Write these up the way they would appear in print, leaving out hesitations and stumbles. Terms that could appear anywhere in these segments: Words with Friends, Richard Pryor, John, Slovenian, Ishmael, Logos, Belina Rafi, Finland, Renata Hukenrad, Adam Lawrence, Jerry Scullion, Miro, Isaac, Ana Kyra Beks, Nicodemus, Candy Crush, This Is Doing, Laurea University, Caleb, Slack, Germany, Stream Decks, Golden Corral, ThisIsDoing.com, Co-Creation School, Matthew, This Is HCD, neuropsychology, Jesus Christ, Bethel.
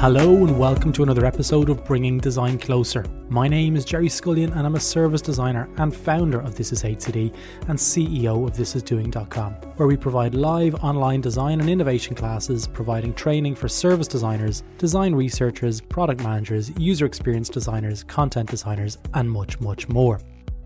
Hello and welcome to another episode of Bringing Design Closer. My name is Jerry Scullion and I'm a service designer and founder of This Is HCD and CEO of ThisIsDoing.com, where we provide live online design and innovation classes, providing training for service designers, design researchers, product managers, user experience designers, content designers, and much, much more.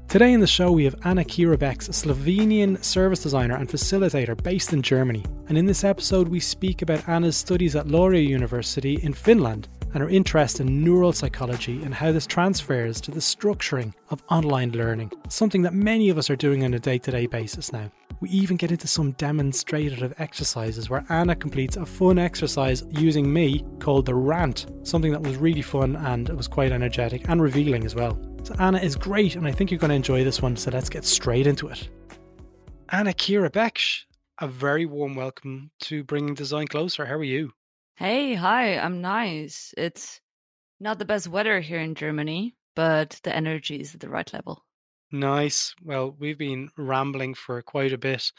Today in the show we have Ana Kyra Beks, a Slovenian service designer and facilitator based in Germany. And in this episode we speak about Ana's studies at Laurea University in Finland and her interest in neural psychology and how this transfers to the structuring of online learning, something that many of us are doing on a day-to-day basis now. We even get into some demonstrative exercises where Ana completes a fun exercise using me called the rant, something that was really fun and it was quite energetic and revealing as well. So Ana is great and I think you're going to enjoy this one, so let's get straight into it. Ana Kyra Beks, a very warm welcome to Bringing Design Closer. How are you? Hey, hi, I'm nice. It's not the best weather here in Germany, but the energy is at the right level. Nice. Well, we've been rambling for quite a bit,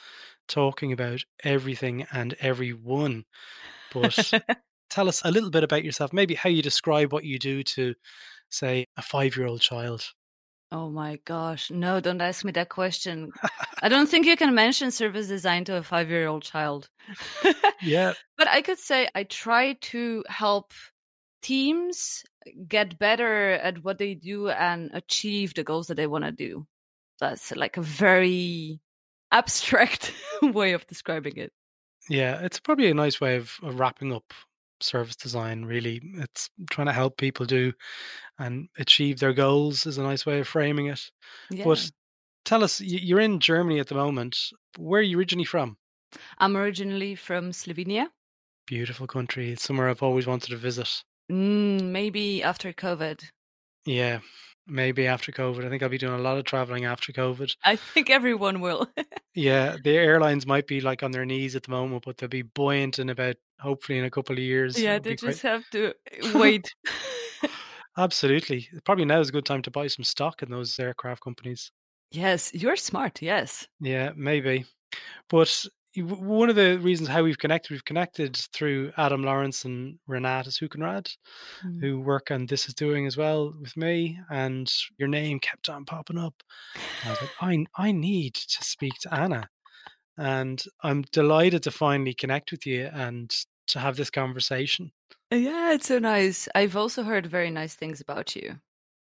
talking about everything and everyone. But tell us a little bit about yourself, maybe how you describe what you do to, say, a 5-year-old child. Oh my gosh, no, don't ask me that question. I don't think you can mention service design to a 5-year-old child. Yeah. But I could say I try to help teams get better at what they do and achieve the goals that they want to do. That's like a very abstract way of describing it. Yeah, it's probably a nice way of wrapping up service design, really. It's trying to help people do and achieve their goals is a nice way of framing it. Yeah. But tell us, you're in Germany at the moment. Where are you originally from? I'm originally from Slovenia. Beautiful country. It's somewhere I've always wanted to visit. Maybe after COVID. Yeah, maybe after COVID. I think I'll be doing a lot of traveling after COVID. I think everyone will. Yeah, the airlines might be like on their knees at the moment, but they'll be buoyant in about, hopefully, in a couple of years. Yeah, they just have to wait. Absolutely. Probably now is a good time to buy some stock in those aircraft companies. Yes, you're smart. Yes. Yeah, maybe. But one of the reasons how we've connected through Adam Lawrence and Renata Hukenrad, who work on This Is Doing as well with me, and your name kept on popping up. I was like, I need to speak to Ana. And I'm delighted to finally connect with you and to have this conversation. Yeah, it's so nice. I've also heard very nice things about you.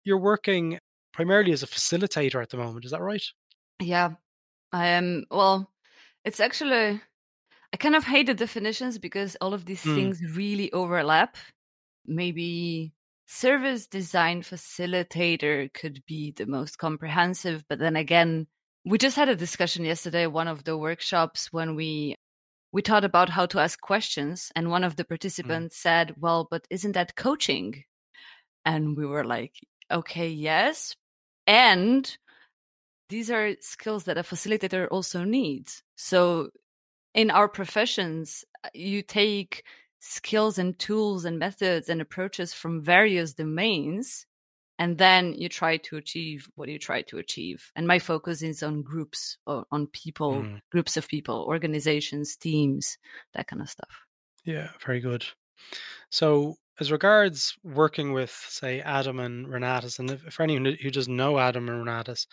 You're working primarily as a facilitator at the moment, is that right? Yeah, I am. Well, it's actually, I kind of hate the definitions because all of these things really overlap. Maybe service design facilitator could be the most comprehensive. But then again, we just had a discussion yesterday, one of the workshops, when we taught about how to ask questions. And one of the participants said, well, but isn't that coaching? And we were like, okay, yes. And these are skills that a facilitator also needs. So in our professions, you take skills and tools and methods and approaches from various domains, and then you try to achieve what you try to achieve. And my focus is on groups, or on people, groups of people, organizations, teams, that kind of stuff. Yeah, very good. So as regards working with, say, Adam and Renatus, and for anyone who doesn't know Adam and Renatus,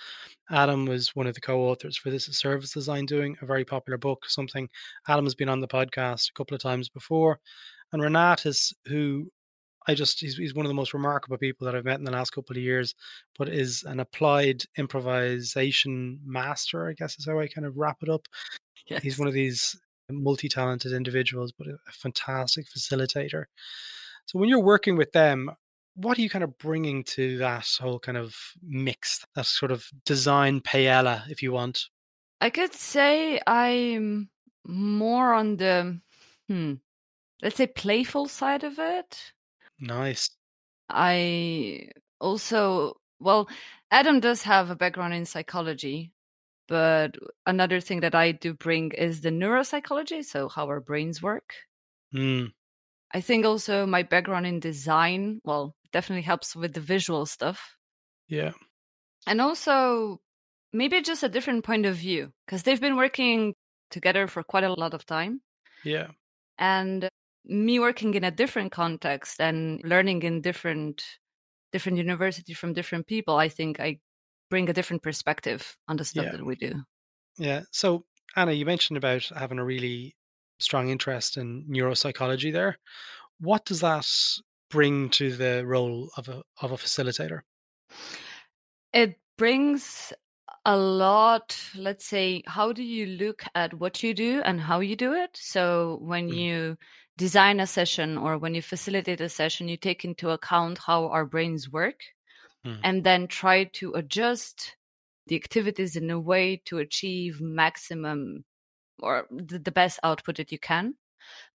Adam was one of the co-authors for This Is Service Design Doing, a very popular book, something Adam has been on the podcast a couple of times before. And Renatus, who he's one of the most remarkable people that I've met in the last couple of years, but is an applied improvisation master, I guess is how I kind of wrap it up. Yes. He's one of these multi-talented individuals, but a fantastic facilitator. So when you're working with them, what are you kind of bringing to that whole kind of mix, that sort of design paella, if you want? I could say I'm more on the, let's say, playful side of it. Nice. I also, well, Adam does have a background in psychology, but another thing that I do bring is the neuropsychology, so how our brains work. I think also my background in design, well, definitely helps with the visual stuff. Yeah. And also maybe just a different point of view, because they've been working together for quite a lot of time. Yeah. And me working in a different context and learning in different university from different people, I think I bring a different perspective on the stuff that we do. Yeah. So Ana, you mentioned about having a really strong interest in neuropsychology there. What does that bring to the role of a facilitator? It brings a lot, let's say, how do you look at what you do and how you do it? So when you design a session or when you facilitate a session, you take into account how our brains work and then try to adjust the activities in a way to achieve maximum or the best output that you can.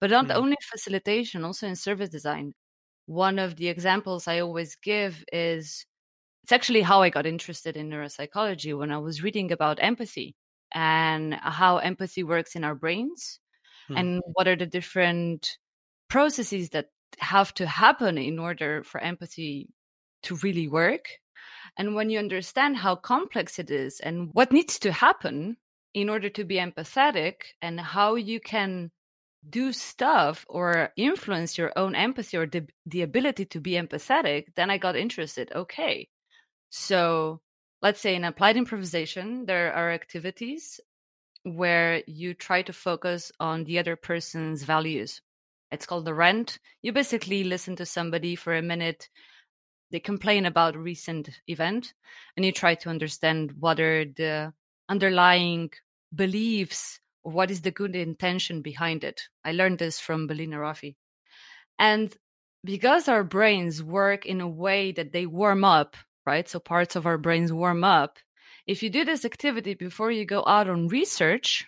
But not only facilitation, also in service design. One of the examples I always give is, it's actually how I got interested in neuropsychology, when I was reading about empathy and how empathy works in our brains and what are the different processes that have to happen in order for empathy to really work. And when you understand how complex it is and what needs to happen in order to be empathetic and how you can do stuff or influence your own empathy or the ability to be empathetic, then I got interested. Okay. So let's say in applied improvisation, there are activities where you try to focus on the other person's values. It's called the rant. You basically listen to somebody for a minute. They complain about a recent event, and you try to understand what are the underlying beliefs or what is the good intention behind it. I learned this from Belina Rafi. And because our brains work in a way that they warm up, right? So parts of our brains warm up. If you do this activity before you go out on research,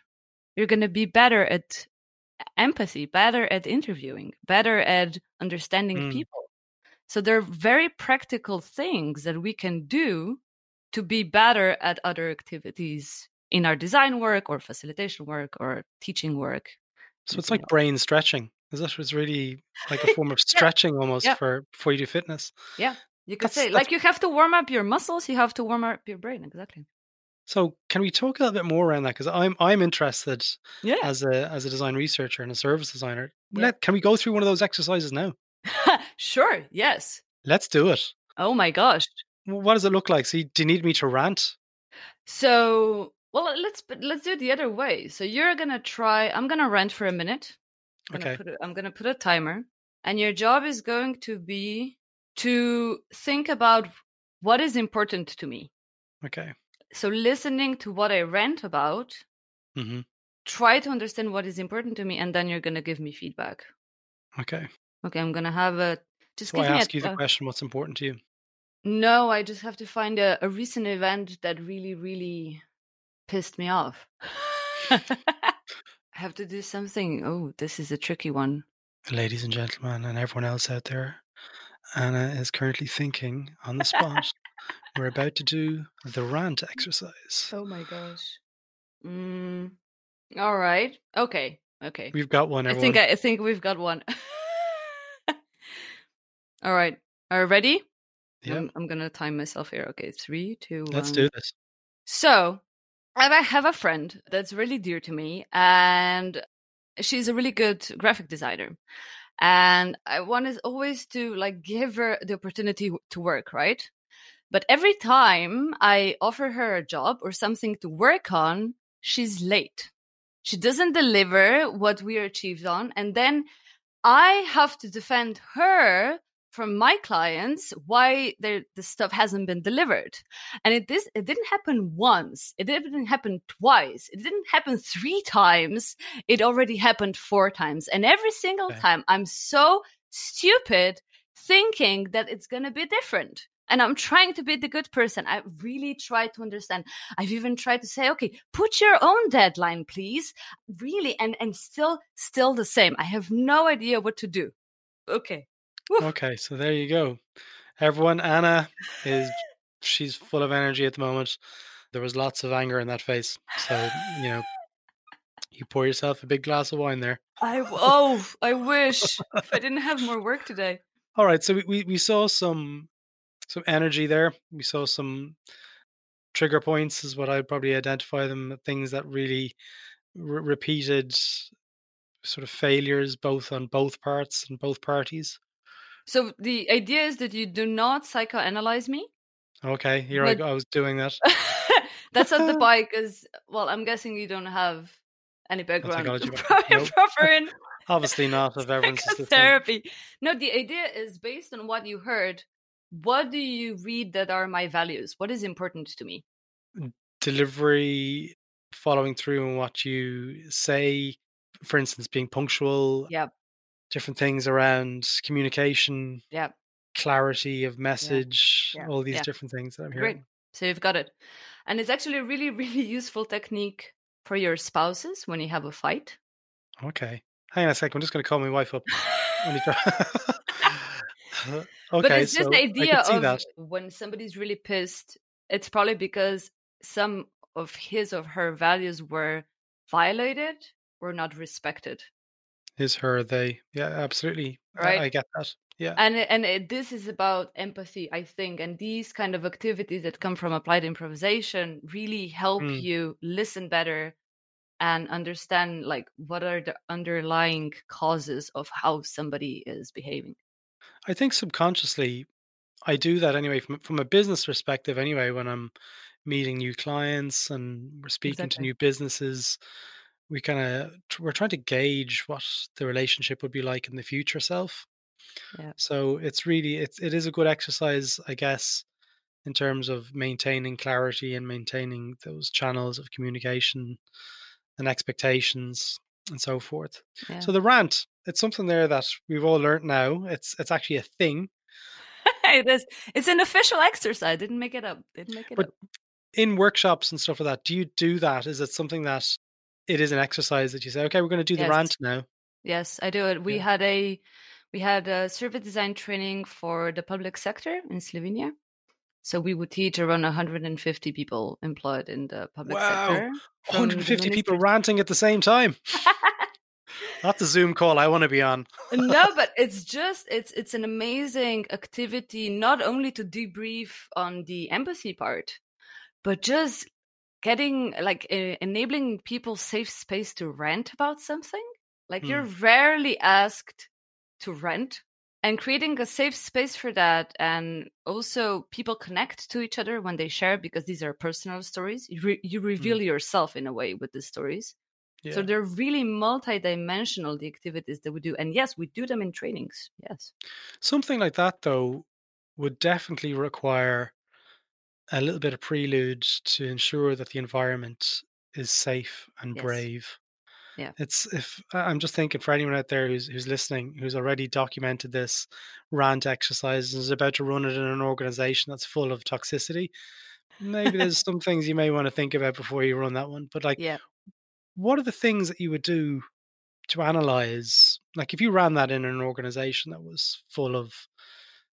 you're going to be better at empathy, better at interviewing, better at understanding people. So there are very practical things that we can do to be better at other activities in our design work or facilitation work or teaching work. So it's like brain stretching. This was really like a form of stretching almost for before you do fitness. Yeah. You could say, like, you have to warm up your muscles, you have to warm up your brain. Exactly. So can we talk a little bit more around that? Because I'm interested as a design researcher and a service designer. Yeah. Can we go through one of those exercises now? Sure. Yes. Let's do it. Oh, my gosh. What does it look like? So do you need me to rant? So, well, let's do it the other way. So you're going to try. I'm going to rant for a minute. Okay. I'm going to put a timer. And your job is going to be to think about what is important to me. Okay. So listening to what I rant about, try to understand what is important to me, and then you're going to give me feedback. Okay. Okay, I'm going to have a... Just so give me ask you the question, what's important to you? No, I just have to find a recent event that really, really pissed me off. I have to do something. Oh, this is a tricky one. Ladies and gentlemen and everyone else out there, Ana is currently thinking on the spot. We're about to do the rant exercise. Oh my gosh. All right. Okay. We've got one, everyone. I think we've got one. All right. Are you ready? Yeah. I'm going to time myself here. Okay. 3, 2, 1. Let's do this. So I have a friend that's really dear to me, and she's a really good graphic designer. And I wanted always to like give her the opportunity to work, right? But every time I offer her a job or something to work on, she's late. She doesn't deliver what we achieved on. And then I have to defend her from my clients why the stuff hasn't been delivered. And it didn't happen once. It didn't happen twice. It didn't happen 3 times. It already happened 4 times. And every single time I'm so stupid thinking that it's going to be different. And I'm trying to be the good person. I really try to understand. I've even tried to say, okay, put your own deadline, please. Really. And still the same. I have no idea what to do. Okay. Woof. Okay. So there you go. Everyone, Ana she's full of energy at the moment. There was lots of anger in that face. So, you pour yourself a big glass of wine there. I wish if I didn't have more work today. All right. So we saw some energy there. We saw some trigger points is what I'd probably identify them, things that really repeated sort of failures both on both parts and both parties. So the idea is that you do not psychoanalyze me. Okay, here I was doing that. That's not the point, because, well, I'm guessing you don't have any background proper in. Obviously not. If everyone's therapy. No, the idea is based on what you heard. What do you read that are my values? What is important to me? Delivery, following through on what you say, for instance, being punctual. Yeah. Different things around communication. Yeah. Clarity of message, all these different things that I'm hearing. Great. So you've got it. And it's actually a really, really useful technique for your spouses when you have a fight. Okay. Hang on a second. I'm just going to call my wife up. Okay, but it's just the idea of that. When somebody's really pissed, it's probably because some of his or her values were violated or not respected. His, her, they. Yeah, absolutely. Right. I get that. Yeah, and this is about empathy, I think, and these kind of activities that come from applied improvisation really help you listen better and understand, like, what are the underlying causes of how somebody is behaving. I think subconsciously, I do that anyway from a business perspective. Anyway, when I'm meeting new clients and we're speaking to new businesses, we're trying to gauge what the relationship would be like in the future self. Yeah. So it is a good exercise, I guess, in terms of maintaining clarity and maintaining those channels of communication and expectations and so forth. Yeah. So the rant, it's something there that we've all learned now. It's actually a thing. It's an official exercise. Didn't make it up. In workshops and stuff like that, do you do that? Is it something that it is an exercise that you say, okay, we're going to do the rant now? Yes, I do it. We had a service design training for the public sector in Slovenia. So we would teach around 150 people employed in the public sector. 150 people ranting at the same time. That's a Zoom call I want to be on. No, but it's an amazing activity, not only to debrief on the empathy part, but just enabling people safe space to rant about something. Like you're rarely asked to rant, and creating a safe space for that. And also people connect to each other when they share, because these are personal stories. You reveal yourself in a way with the stories. Yeah. So they're really multidimensional, the activities that we do. And yes, we do them in trainings. Yes. Something like that, though, would definitely require a little bit of prelude to ensure that the environment is safe and brave. Yeah, I'm just thinking for anyone out there who's listening, who's already documented this rant exercise and is about to run it in an organization that's full of toxicity. Maybe there's some things you may want to think about before you run that one. But what are the things that you would do to analyze? Like if you ran that in an organization that was full of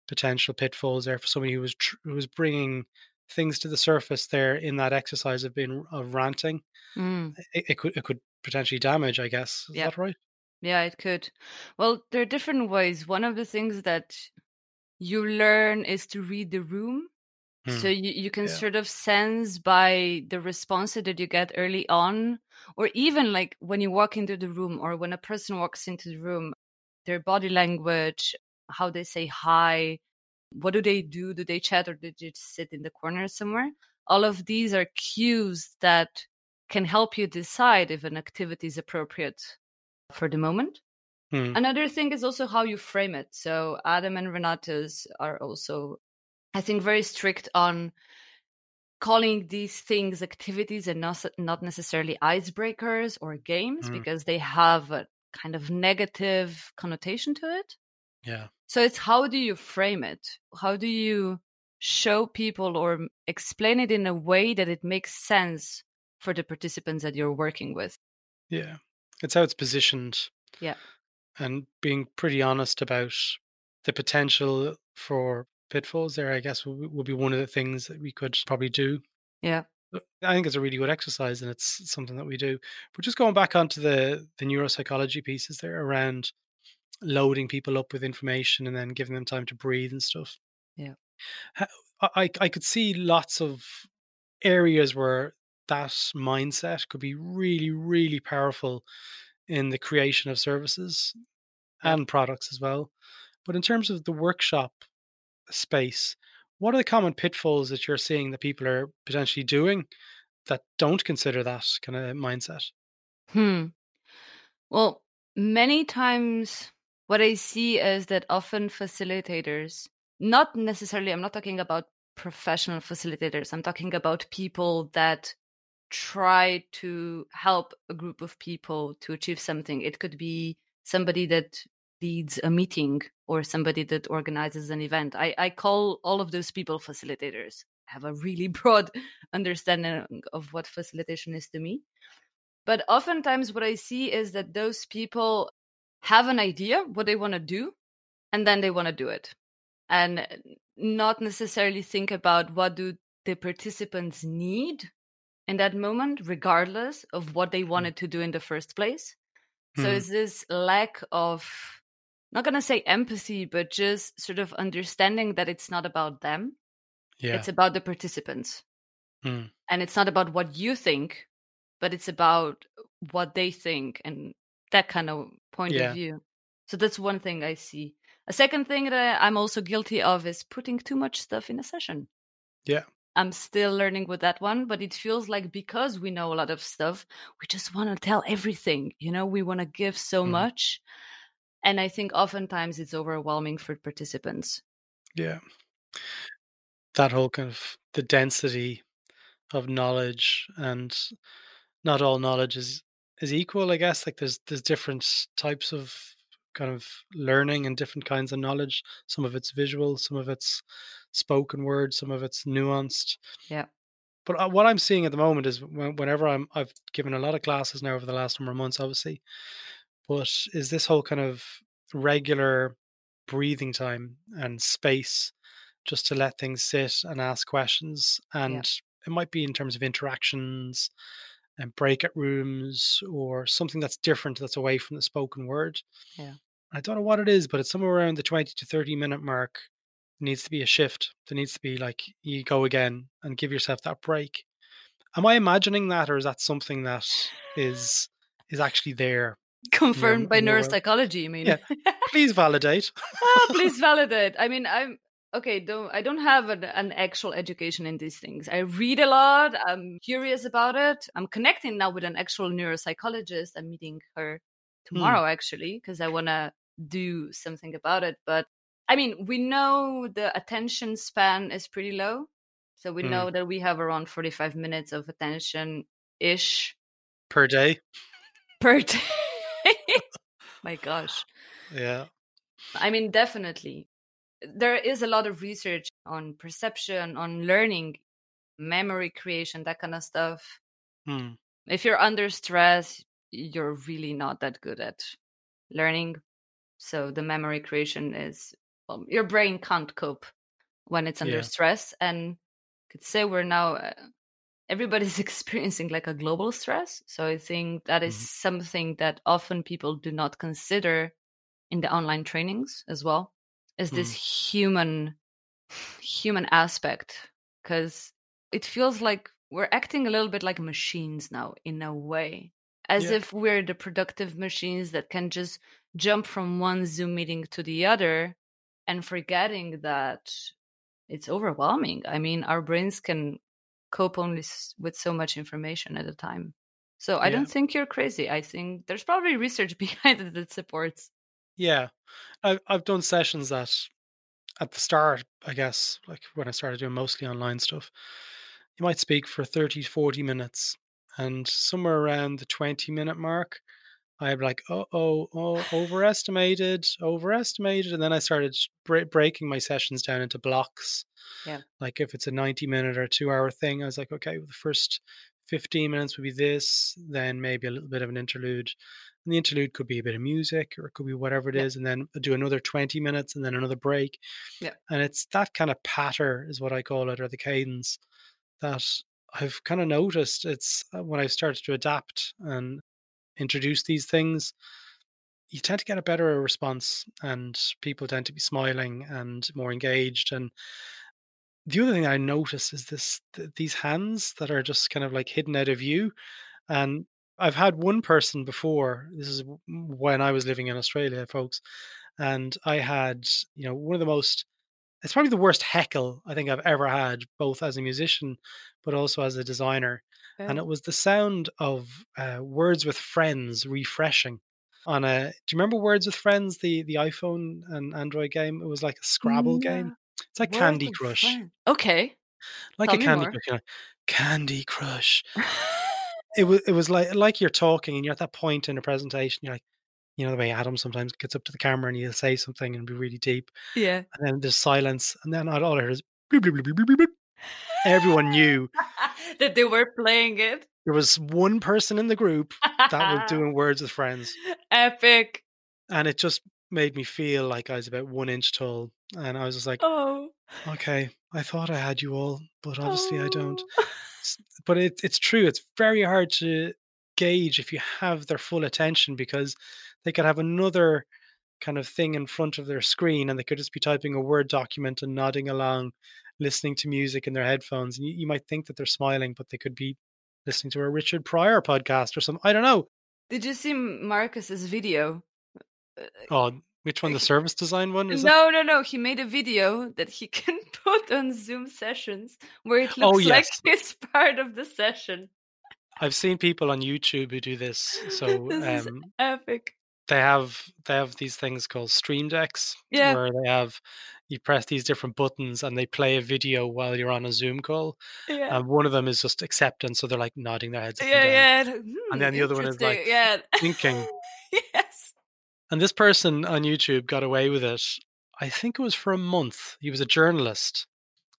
potential pitfalls there for somebody who was bringing things to the surface there in that exercise of ranting, it could potentially damage, I guess. Is that right? Yeah, it could. Well, there are different ways. One of the things that you learn is to read the room. So you can sort of sense by the responses that you get early on, or even like when you walk into the room or when a person walks into the room, their body language, how they say hi, what do they do? Do they chat or do they just sit in the corner somewhere? All of these are cues that can help you decide if an activity is appropriate for the moment. Another thing is also how you frame it. So Adam and Renata's are also, I think, very strict on calling these things activities and not necessarily icebreakers or games, because they have a kind of negative connotation to it. Yeah. So it's how do you frame it? How do you show people or explain it in a way that it makes sense for the participants that you're working with? Yeah. It's how it's positioned. Yeah. And being pretty honest about the potential for pitfalls there, I guess, will be one of the things that we could probably do. Yeah. I think it's a really good exercise, and it's something that we do. But just going back onto the neuropsychology pieces there around loading people up with information and then giving them time to breathe and stuff. Yeah. I could see lots of areas where that mindset could be really, really powerful in the creation of services and products as well. But in terms of the workshop space, what are the common pitfalls that you're seeing that people are potentially doing that don't consider that kind of mindset? Well, many times what I see is that often facilitators, not necessarily, I'm not talking about professional facilitators, I'm talking about people that try to help a group of people to achieve something. It could be somebody that leads a meeting or somebody that organizes an event. I call all of those people facilitators. I have a really broad understanding of what facilitation is to me. But oftentimes what I see is that those people have an idea what they want to do, and then they want to do it. And not necessarily think about what do the participants need in that moment, regardless of what they wanted to do in the first place. So it's this lack of, not going to say empathy, but just sort of understanding that it's not about them. Yeah. It's about the participants. And it's not about what you think, but it's about what they think and that kind of point of view. So that's one thing I see. A second thing that I'm also guilty of is putting too much stuff in a session. Yeah. I'm still learning with that one, but it feels like because we know a lot of stuff, we just want to tell everything, you know, we want to give so much. And I think oftentimes it's overwhelming for participants. Yeah. That whole kind of the density of knowledge, and not all knowledge is equal, I guess. Like there's different types of kind of learning and different kinds of knowledge. Some of it's visual, some of it's spoken word, some of it's nuanced. Yeah. But what I'm seeing at the moment is whenever I've given a lot of classes now over the last number of months, obviously, but is this whole kind of regular breathing time and space just to let things sit and ask questions. And it might be in terms of interactions and breakout rooms or something that's different, that's away from the spoken word. Yeah. I don't know what it is, but it's somewhere around the 20 to 30 minute mark. Needs to be a shift. There needs to be like, you go again and give yourself that break. Am I imagining that, or is that something that is actually there? Confirmed by neuropsychology, you mean? Yeah. Please validate. Please validate. I mean, I don't have an actual education in these things. I read a lot. I'm curious about it. I'm connecting now with an actual neuropsychologist. I'm meeting her tomorrow, actually, because I want to do something about it. But I mean, we know the attention span is pretty low. So we know that we have around 45 minutes of attention-ish. Per day? Per day. My gosh. Yeah. I mean, definitely. There is a lot of research on perception, on learning, memory creation, that kind of stuff. If you're under stress, you're really not that good at learning. So the memory creation is... your brain can't cope when it's under stress. And I could say we're now, everybody's experiencing like a global stress. So I think that is something that often people do not consider in the online trainings as well, is this human aspect. Because it feels like we're acting a little bit like machines now in a way, as if we're the productive machines that can just jump from one Zoom meeting to the other. And forgetting that it's overwhelming. I mean, our brains can cope only with so much information at a time. So I don't think you're crazy. I think there's probably research behind it that supports. Yeah. I've done sessions that at the start, I guess, like when I started doing mostly online stuff, you might speak for 30, 40 minutes. And somewhere around the 20-minute mark, I'm like, overestimated. And then I started breaking my sessions down into blocks. Yeah. Like if it's a 90-minute or 2-hour thing, I was like, okay, well, the first 15 minutes would be this, then maybe a little bit of an interlude. And the interlude could be a bit of music, or it could be whatever it is. And then do another 20 minutes and then another break. Yeah. And it's that kind of patter is what I call it, or the cadence that I've kind of noticed. It's when I've started to adapt and introduce these things, you tend to get a better response, and people tend to be smiling and more engaged. And the other thing I noticed is these hands that are just kind of like hidden out of view, and I've had one person before. This is when I was living in Australia, folks. And I had, you know, one of the most, it's probably the worst heckle I think I've ever had, both as a musician, but also as a designer. Yeah. And it was the sound of Words with Friends refreshing on a, do you remember Words with Friends, the iPhone and Android game? It was like a Scrabble game. It's like Candy Crush. Okay. Like a Candy Crush. You know, Candy Crush. It was like you're talking and you're at that point in a presentation, you're like, you know, the way Adam sometimes gets up to the camera and he'll say something and be really deep. Yeah. And then there's silence. And then all I heard is bleep, bleep, bleep, bleep, bleep, bleep. Everyone knew that they were playing it. There was one person in the group that was doing Words with Friends. Epic. And it just made me feel like I was about 1 inch tall. And I was just like, oh, okay, I thought I had you all, but obviously I don't. But it's true. It's very hard to gauge if you have their full attention, because they could have another kind of thing in front of their screen and they could just be typing a Word document and nodding along, listening to music in their headphones. And you might think that they're smiling, but they could be listening to a Richard Pryor podcast or something. I don't know. Did you see Marcus's video? Oh, which one? The service design one? No. He made a video that he can put on Zoom sessions where it looks like it's part of the session. I've seen people on YouTube who do this. So this is epic. They have these things called Stream Decks, where they have, you press these different buttons and they play a video while you're on a Zoom call. Yeah. And one of them is just acceptance, so they're like nodding their heads. Yeah. And then the other one is like thinking. Yes. And this person on YouTube got away with it. I think it was for a month. He was a journalist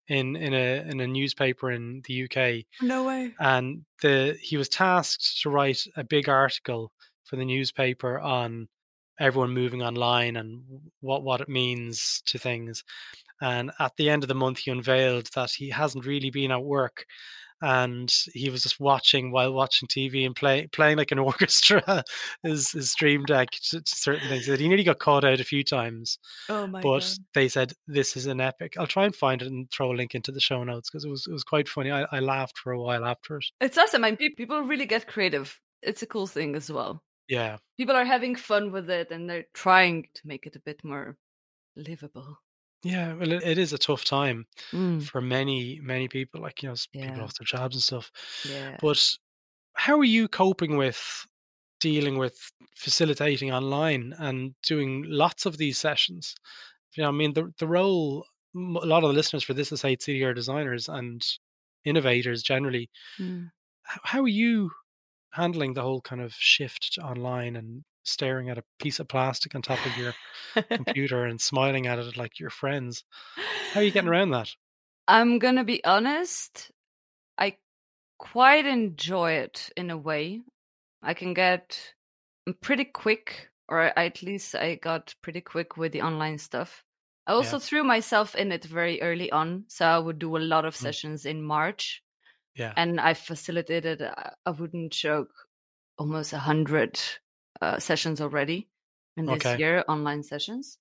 in a newspaper in the UK. No way. And he was tasked to write a big article for the newspaper on everyone moving online and what it means to things. And at the end of the month, he unveiled that he hasn't really been at work. And he was just watching TV and playing like an orchestra his Stream Deck to certain things. He nearly got caught out a few times. Oh my God. But they said, this is an epic. I'll try and find it and throw a link into the show notes, because it was quite funny. I laughed for a while after it. It's awesome. I mean, people really get creative. It's a cool thing as well. Yeah. People are having fun with it and they're trying to make it a bit more livable. Yeah, well, it is a tough time for many, many people. Like, you know, people lost their jobs and stuff. Yeah. But how are you coping with dealing with facilitating online and doing lots of these sessions? You know, I mean, the role, a lot of the listeners for This Is Hate City are designers and innovators generally. Mm. How are you handling the whole kind of shift to online and staring at a piece of plastic on top of your computer and smiling at it like your friends? How are you getting around that? I'm gonna be honest, I quite enjoy it in a way. I'm pretty quick, or at least I got pretty quick with the online stuff. I also threw myself in it very early on, so I would do a lot of sessions in March. Yeah. And I facilitated, I wouldn't joke, almost 100 sessions already in this year, online sessions.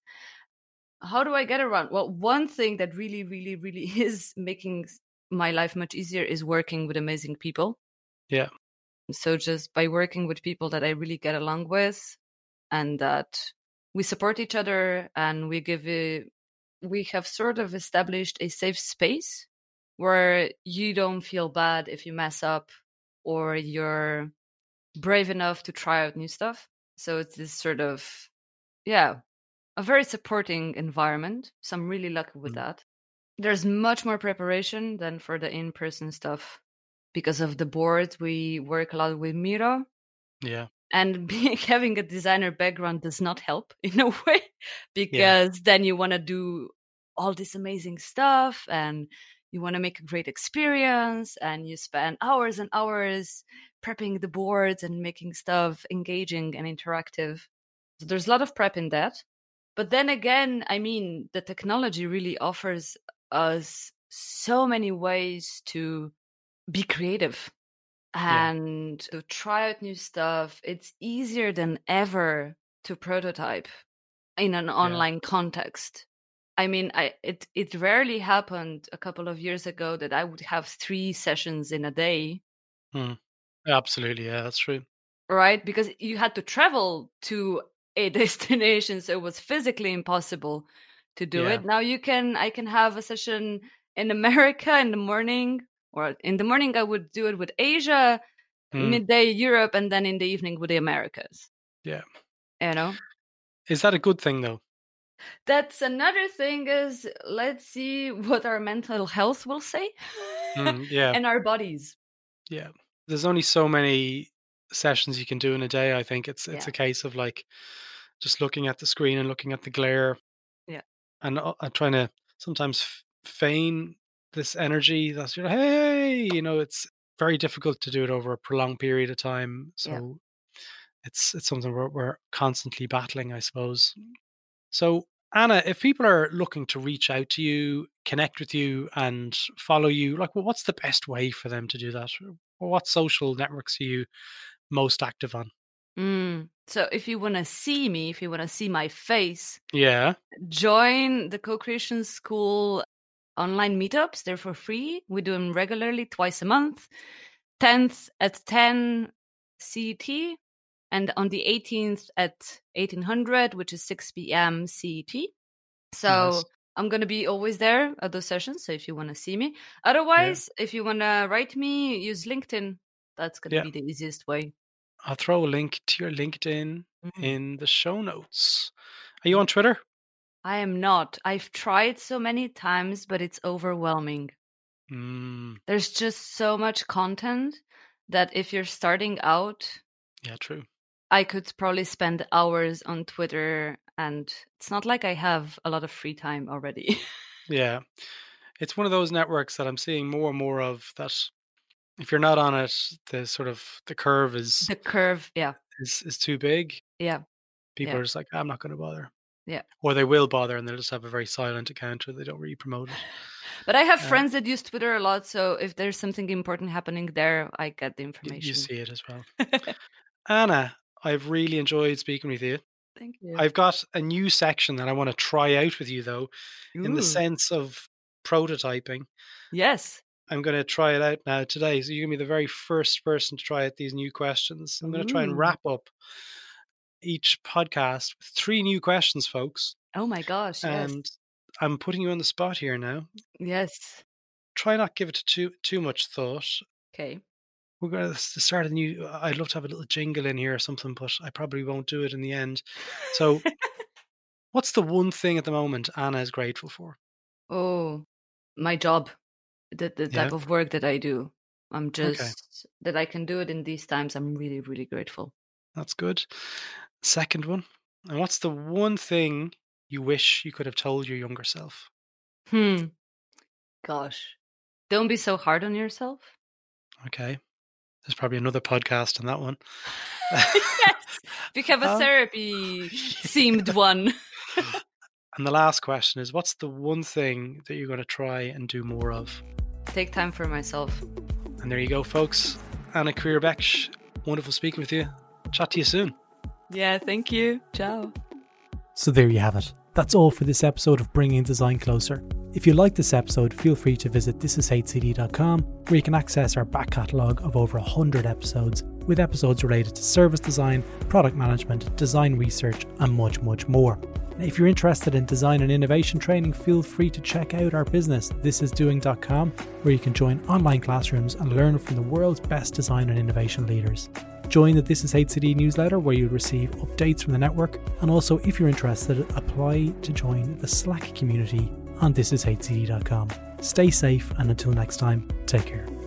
How do I get around? Well, one thing that really, really, really is making my life much easier is working with amazing people. Yeah. So just by working with people that I really get along with and that we support each other, and we have sort of established a safe space where you don't feel bad if you mess up or you're brave enough to try out new stuff. So it's this sort of, a very supporting environment. So I'm really lucky with that. There's much more preparation than for the in-person stuff. Because of the board, we work a lot with Miro. Yeah. And having a designer background does not help in a way, because then you want to do all this amazing stuff and you want to make a great experience, and you spend hours and hours prepping the boards and making stuff engaging and interactive. So there's a lot of prep in that. But then again, I mean, the technology really offers us so many ways to be creative and to try out new stuff. It's easier than ever to prototype in an online context. I mean, it rarely happened a couple of years ago that I would have 3 sessions in a day. Absolutely, yeah, that's true. right? Because you had to travel to a destination, so it was physically impossible to do it. Now you can, I can have a session in America in the morning, or in the morning I would do it with Asia, midday Europe, and then in the evening with the Americas. Yeah. You know? Is that a good thing though? That's another thing, is let's see what our mental health will say and our bodies. Yeah. There's only so many sessions you can do in a day. I think it's a case of like just looking at the screen and looking at the glare. Yeah. And I'm trying to sometimes feign this energy that's, you know, hey, you know, it's very difficult to do it over a prolonged period of time. So it's something we're constantly battling, I suppose. So, Ana, if people are looking to reach out to you, connect with you, and follow you, like, well, what's the best way for them to do that? Or what social networks are you most active on? So, if you want to see me, if you want to see my face, join the Co-Creation School online meetups. They're for free. We do them regularly, twice a month, 10th at 10 CET. And on the 18th at 1800, which is 6 p.m. CET. So I'm going to be always there at those sessions. So if you want to see me. Otherwise, if you want to write me, use LinkedIn. That's going to be the easiest way. I'll throw a link to your LinkedIn in the show notes. Are you on Twitter? I am not. I've tried so many times, but it's overwhelming. There's just so much content that if you're starting out... Yeah, true. I could probably spend hours on Twitter, and it's not like I have a lot of free time already. Yeah. It's one of those networks that I'm seeing more and more of, that if you're not on it, the sort of the curve is too big. Yeah. People are just like, I'm not going to bother. Yeah. Or they will bother and they'll just have a very silent account, or they don't really promote it. But I have friends that use Twitter a lot, so if there's something important happening there, I get the information. You see it as well. Ana, I've really enjoyed speaking with you. Thank you. I've got a new section that I want to try out with you, though, in the sense of prototyping. Yes. I'm going to try it out now today. So you're going to be the very first person to try out these new questions. I'm going to try and wrap up each podcast with 3 new questions, folks. Oh, my gosh. And I'm putting you on the spot here now. Yes. Try not give it too much thought. Okay. We're going to start a new... I'd love to have a little jingle in here or something, but I probably won't do it in the end. So what's the one thing at the moment Ana is grateful for? Oh, my job. The type of work that I do. I'm just... Okay. That I can do it in these times. I'm really, really grateful. That's good. Second one. And what's the one thing you wish you could have told your younger self? Gosh. Don't be so hard on yourself. Okay. There's probably another podcast on that one. Yes, become a therapy-themed one. And the last question is, what's the one thing that you're going to try and do more of? Take time for myself. And there you go, folks. Ana Kyra Beks, wonderful speaking with you. Chat to you soon. Yeah, thank you. Ciao. So there you have it. That's all for this episode of Bringing Design Closer. If you like this episode, feel free to visit thisishcd.com, where you can access our back catalogue of over 100 episodes, with episodes related to service design, product management, design research, and much, much more. And if you're interested in design and innovation training, feel free to check out our business, ThisIsDoing.com, where you can join online classrooms and learn from the world's best design and innovation leaders. Join the This Is HCD newsletter, where you'll receive updates from the network. And also, if you're interested, apply to join the Slack community on thisishcd.com. Stay safe, and until next time, take care.